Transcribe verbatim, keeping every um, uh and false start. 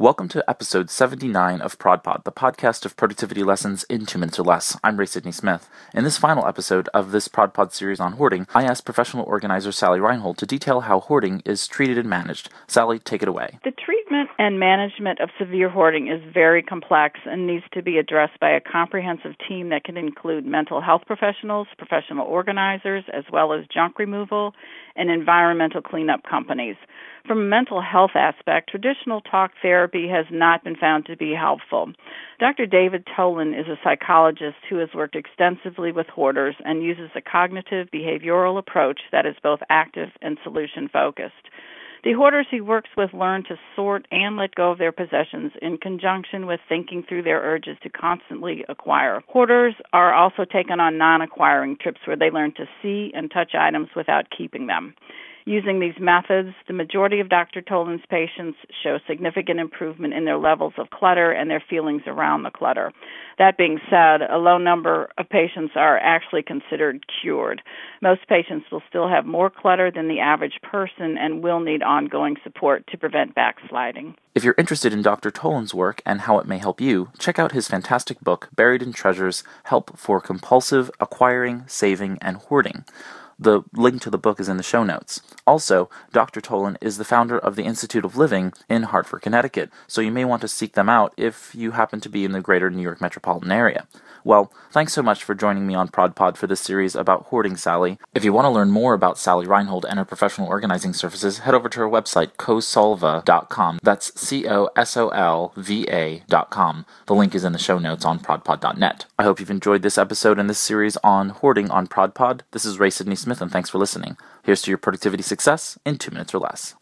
Welcome to episode seventy-nine of ProdPod, the podcast of productivity lessons in two minutes or less. I'm Ray Sidney Smith. In this final episode of this ProdPod series on hoarding, I asked professional organizer Sally Reinholdt to detail how hoarding is treated and managed. Sally, take it away. The treatment and management of severe hoarding is very complex and needs to be addressed by a comprehensive team that can include mental health professionals, professional organizers, as well as junk removal and environmental cleanup companies. From a mental health aspect, traditional talk therapy has not been found to be helpful. Doctor David Tolin is a psychologist who has worked extensively with hoarders and uses a cognitive behavioral approach that is both active and solution-focused. The hoarders he works with learn to sort and let go of their possessions in conjunction with thinking through their urges to constantly acquire. Hoarders are also taken on non-acquiring trips where they learn to see and touch items without keeping them. Using these methods, the majority of Doctor Tolin's patients show significant improvement in their levels of clutter and their feelings around the clutter. That being said, a low number of patients are actually considered cured. Most patients will still have more clutter than the average person and will need ongoing support to prevent backsliding. If you're interested in Doctor Tolin's work and how it may help you, check out his fantastic book, Buried in Treasures, Help for Compulsive Acquiring, Saving, and Hoarding. The link to the book is in the show notes. Also, Doctor Tolin is the founder of the Institute of Living in Hartford, Connecticut, so you may want to seek them out if you happen to be in the greater New York metropolitan area. Well, thanks so much for joining me on ProdPod for this series about hoarding, Sally. If you want to learn more about Sally Reinholdt and her professional organizing services, head over to her website, cosolva dot com. That's C O S O L V A dot com. The link is in the show notes on prodpod dot net. I hope you've enjoyed this episode and this series on hoarding on ProdPod. This is Ray Sidney Smith, and thanks for listening. Here's to your productivity success in two minutes or less.